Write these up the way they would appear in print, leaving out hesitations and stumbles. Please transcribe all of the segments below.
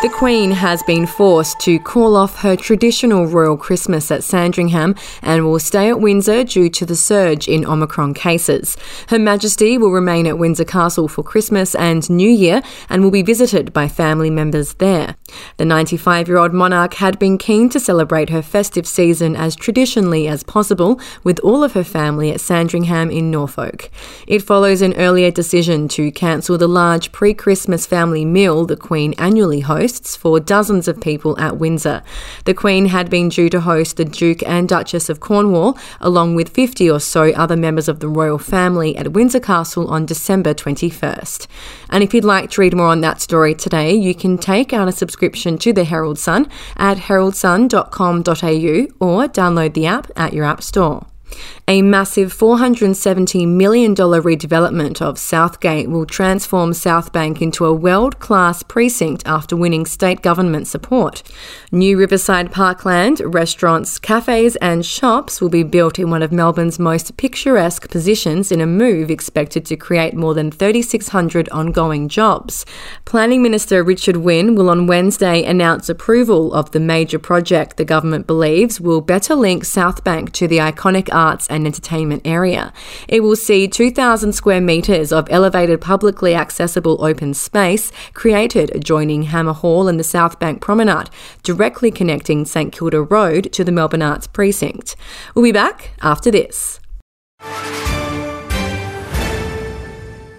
The Queen has been forced to call off her traditional royal Christmas at Sandringham and will stay at Windsor due to the surge in Omicron cases. Her Majesty will remain at Windsor Castle for Christmas and New Year and will be visited by family members there. The 95-year-old monarch had been keen to celebrate her festive season as traditionally as possible with all of her family at Sandringham in Norfolk. It follows an earlier decision to cancel the large pre-Christmas family meal the Queen annually hosts for dozens of people at Windsor. The Queen had been due to host the Duke and Duchess of Cornwall, along with 50 or so other members of the royal family at Windsor Castle on December 21st. And if you'd like to read more on that story today, you can take out a subscription to The Herald Sun at heraldsun.com.au or download the app at your app store. A massive $470 million redevelopment of Southgate will transform Southbank into a world-class precinct after winning state government support. New riverside parkland, restaurants, cafes and shops will be built in one of Melbourne's most picturesque positions in a move expected to create more than 3,600 ongoing jobs. Planning Minister Richard Wynne will on Wednesday announce approval of the major project the government believes will better link Southbank to the iconic arts and entertainment area. It will see 2,000 square metres of elevated publicly accessible open space created adjoining Hammer Hall and the Southbank Promenade, directly connecting St Kilda Road to the Melbourne Arts Precinct. We'll be back after this.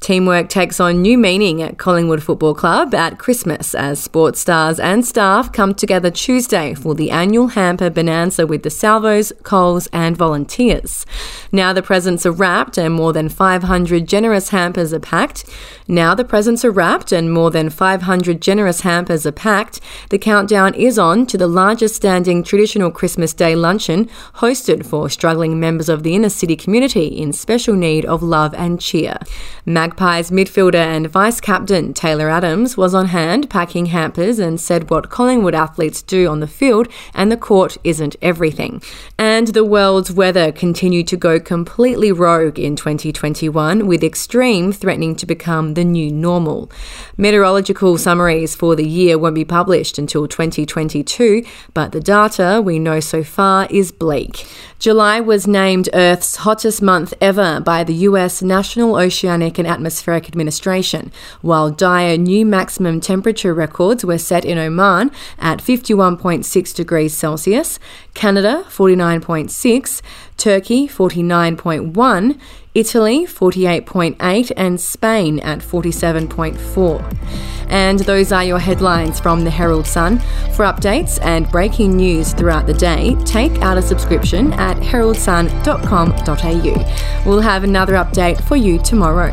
Teamwork takes on new meaning at Collingwood Football Club at Christmas as sports stars and staff come together Tuesday for the annual hamper bonanza with the Salvos, Coles and volunteers. Now the presents are wrapped and more than 500 generous hampers are packed. The countdown is on to the largest standing traditional Christmas Day luncheon hosted for struggling members of the inner city community in special need of love and cheer. Magda Pies midfielder and vice-captain Taylor Adams was on hand packing hampers and said what Collingwood athletes do on the field and the court isn't everything. And the world's weather continued to go completely rogue in 2021, with extreme threatening to become the new normal. Meteorological summaries for the year won't be published until 2022, but the data we know so far is bleak. July was named Earth's hottest month ever by the US National Oceanic and Atmospheric Administration, while dire new maximum temperature records were set in Oman at 51.6 degrees Celsius, Canada 49.6, Turkey 49.1, Italy 48.8 and Spain at 47.4. And those are your headlines from The Herald Sun. For updates and breaking news throughout the day, take out a subscription at heraldsun.com.au. We'll have another update for you tomorrow.